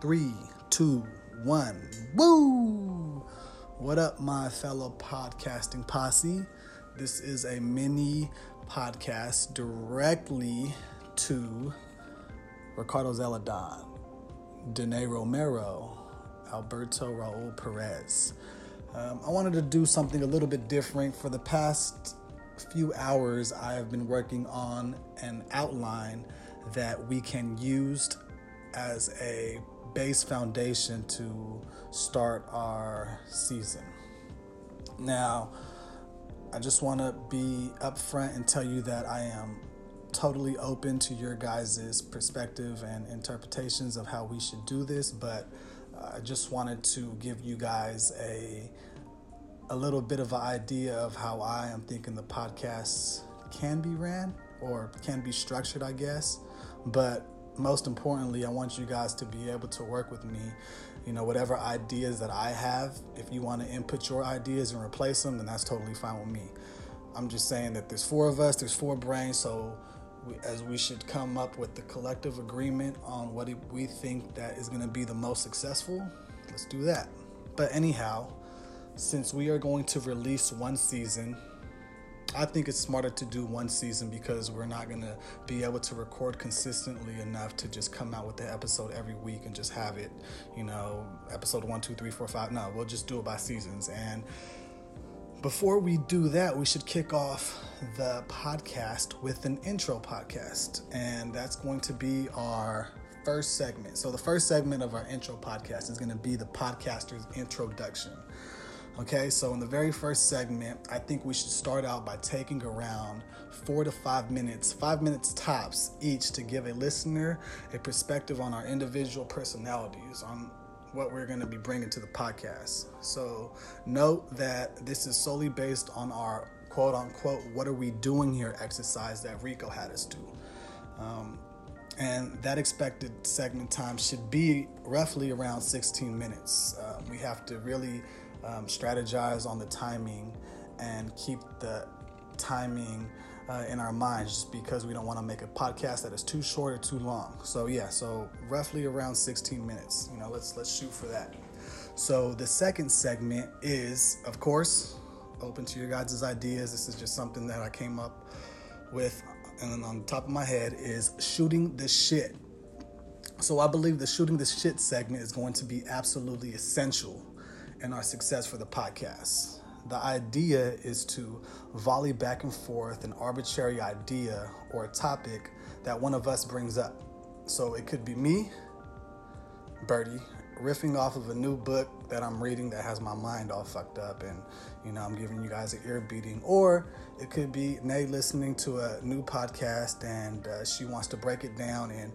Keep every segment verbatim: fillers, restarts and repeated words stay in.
Three, two, one. Woo! What up, my fellow podcasting posse? This is a mini podcast directly to Ricardo Zeladan, Dene Romero, Alberto Raul Perez. Um, I wanted to do something a little bit different. For the past few hours, I have been working on an outline that we can use as a base foundation to start our season. Now, I just want to be upfront and tell you that I am totally open to your guys' perspective and interpretations of how we should do this, but I just wanted to give you guys a a little bit of an idea of how I am thinking the podcast can be ran or can be structured, I guess. But most importantly, I want you guys to be able to work with me. You know, whatever ideas that I have, if you want to input your ideas and replace them, then that's totally fine with me. I'm just saying that there's four of us, there's four brains, so we, as we should come up with the collective agreement on what we think that is going to be the most successful, let's do that. But anyhow, since we are going to release one season, I think it's smarter to do one season because we're not going to be able to record consistently enough to just come out with the episode every week and just have it, you know, episode one, two, three, four, five. No, we'll just do it by seasons. And before we do that, we should kick off the podcast with an intro podcast. And that's going to be our first segment. So the first segment of our intro podcast is going to be the podcaster's introduction. Okay, so in the very first segment, I think we should start out by taking around four to five minutes, five minutes tops each, to give a listener a perspective on our individual personalities, on what we're going to be bringing to the podcast. So note that this is solely based on our quote unquote, what are we doing here exercise that Rico had us do. Um, And that expected segment time should be roughly around sixteen minutes. Um, we have to really um, strategize on the timing and keep the timing uh, in our minds, just because we don't want to make a podcast that is too short or too long. So yeah, so roughly around sixteen minutes. You know, let's let's shoot for that. So the second segment is, of course, open to your guys' ideas. This is just something that I came up with, and on the top of my head, is shooting the shit. So I believe the shooting the shit segment is going to be absolutely essential in our success for the podcast. The idea is to volley back and forth an arbitrary idea or a topic that one of us brings up. So it could be me, Birdie, riffing off of a new book that I'm reading that has my mind all fucked up, and you know, I'm giving you guys an ear beating. Or it could be Nay listening to a new podcast and uh, she wants to break it down and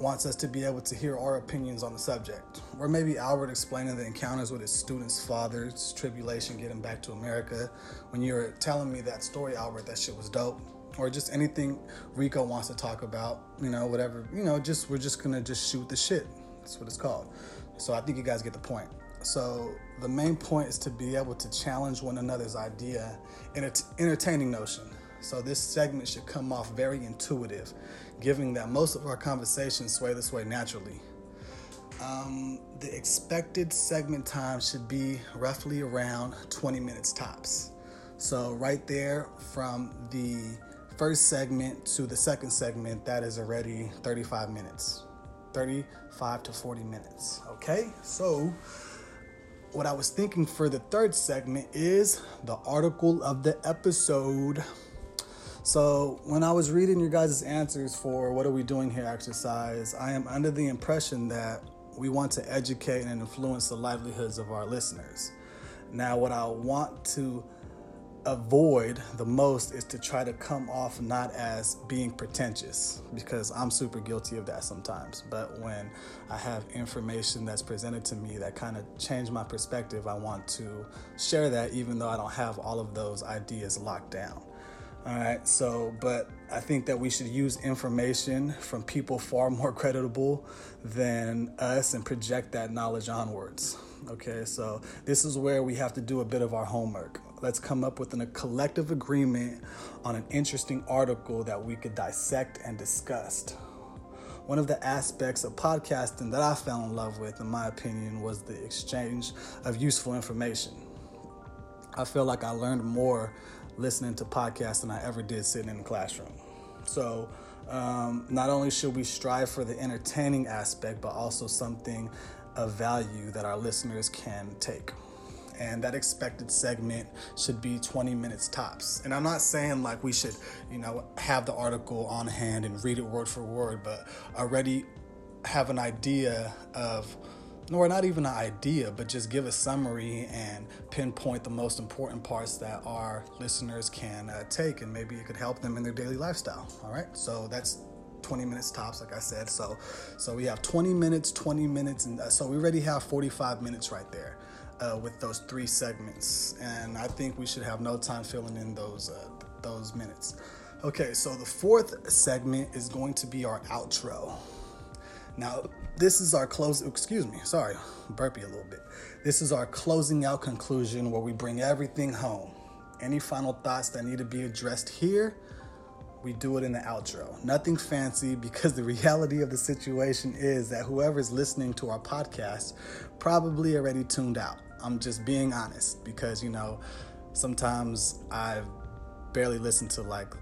wants us to be able to hear our opinions on the subject. Or maybe Albert explaining the encounters with his student's father's tribulation getting back to America. When you were telling me that story, Albert, that shit was dope. Or just anything Rico wants to talk about, you know, whatever, you know, just we're just gonna just shoot the shit. That's what it's called. So I think you guys get the point. So the main point is to be able to challenge one another's idea in an entertaining notion. So this segment should come off very intuitive, given that most of our conversations sway this way naturally. Um, the expected segment time should be roughly around twenty minutes tops. So right there, from the first segment to the second segment, that is already thirty-five minutes. thirty-five to forty minutes. Okay, so what I was thinking for the third segment is the article of the episode. So when I was reading your guys' answers for what are we doing here exercise, I am under the impression that we want to educate and influence the livelihoods of our listeners. Now, what I want to avoid the most is to try to come off not as being pretentious, because I'm super guilty of that sometimes. But when I have information that's presented to me that kind of changed my perspective, I want to share that, even though I don't have all of those ideas locked down. All right. So, but I think that we should use information from people far more credible than us and project that knowledge onwards. Okay. So this is where we have to do a bit of our homework. Let's come up with an, a collective agreement on an interesting article that we could dissect and discuss. one of the aspects of podcasting that I fell in love with, in my opinion, was the exchange of useful information. I feel like I learned more listening to podcasts than I ever did sitting in the classroom. So um, not only should we strive for the entertaining aspect, but also something of value that our listeners can take. And that expected segment should be twenty minutes tops. And I'm not saying like we should, you know, have the article on hand and read it word for word, but already have an idea of, or not even an idea, but just give a summary and pinpoint the most important parts that our listeners can uh, take, and maybe it could help them in their daily lifestyle. All right, so that's twenty minutes tops, like I said. So, so we have twenty minutes, twenty minutes, and uh, so we already have forty-five minutes right there. Uh, with those three segments, and I think we should have no time filling in those uh, those minutes. Okay, so the fourth segment is going to be our outro. Now, this is our close. Excuse me, sorry, burpy a little bit. This is our closing out conclusion where we bring everything home. Any final thoughts that need to be addressed here, we do it in the outro. Nothing fancy, because the reality of the situation is that whoever's listening to our podcast probably already tuned out. I'm just being honest, because, you know, sometimes I barely listen to like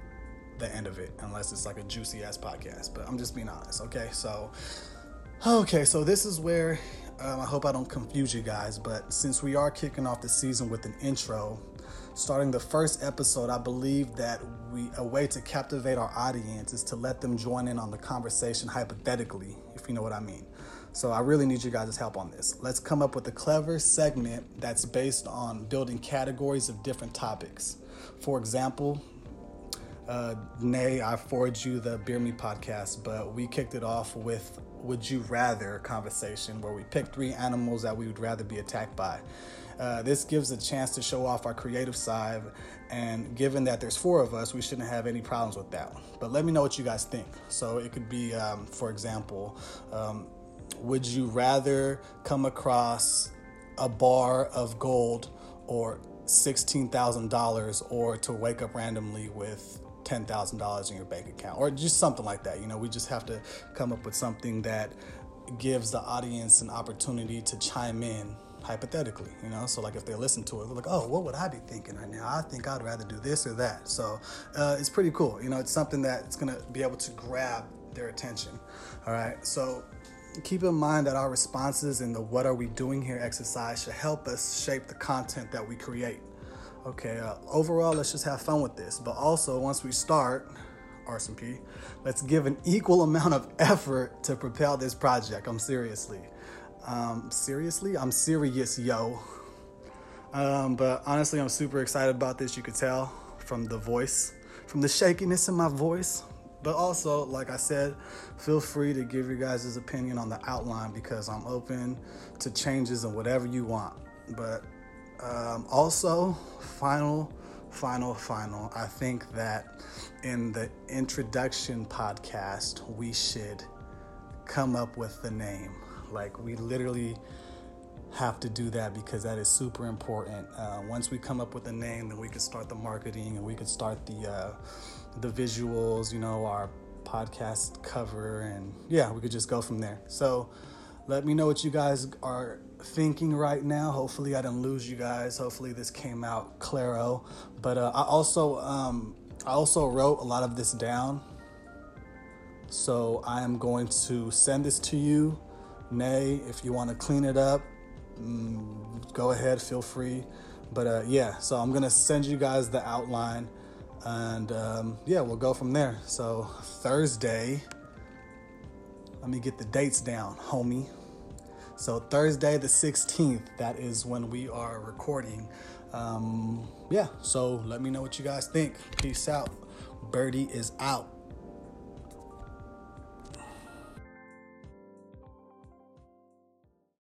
the end of it unless it's like a juicy ass podcast, but I'm just being honest. Okay. So, okay. So this is where um, I hope I don't confuse you guys, but since we are kicking off the season with an intro, starting the first episode, I believe that we a way to captivate our audience is to let them join in on the conversation hypothetically, if you know what I mean. So I really need you guys' help on this. Let's come up with a clever segment that's based on building categories of different topics. For example, uh, Nay, I forwarded you the Beer Me podcast, but we kicked it off with Would You Rather conversation, where we picked three animals that we would rather be attacked by. Uh, this gives a chance to show off our creative side, and given that there's four of us, we shouldn't have any problems with that one. But let me know what you guys think. So it could be, um, for example, um, would you rather come across a bar of gold or sixteen thousand dollars, or to wake up randomly with ten thousand dollars in your bank account, or just something like that? You know, we just have to come up with something that gives the audience an opportunity to chime in hypothetically, you know? So like if they listen to it, they're like, oh, what would I be thinking right now? I think I'd rather do this or that. So uh, it's pretty cool. You know, it's something that's going to be able to grab their attention. All right. So keep in mind that our responses and the what are we doing here exercise should help us shape the content that we create. Okay, uh, overall, let's just have fun with this. But also, once we start, R S M P, let's give an equal amount of effort to propel this project. I'm seriously. Um, seriously? I'm serious, yo. Um, but honestly, I'm super excited about this. You could tell from the voice, from the shakiness in my voice. But also, like I said, feel free to give your guys' opinion on the outline, because I'm open to changes and whatever you want. But Um, also, final, final, final, I think that in the introduction podcast, we should come up with the name. Like, we literally have to do that, because that is super important. Uh, once we come up with a name, then we can start the marketing, and we can start the, uh, the visuals, you know, our podcast cover, and yeah, we could just go from there. So let me know what you guys are thinking right now. Hopefully I didn't lose you guys. Hopefully this came out claro. But uh, I also um, I also wrote a lot of this down. So I am going to send this to you. Nay, if you want to clean it up, mm, go ahead, feel free. But uh, yeah, so I'm going to send you guys the outline. And um, yeah, we'll go from there. So Thursday, let me get the dates down, homie. So Thursday the sixteenth, that is when we are recording. Um, yeah, so let me know what you guys think. Peace out. Birdie is out.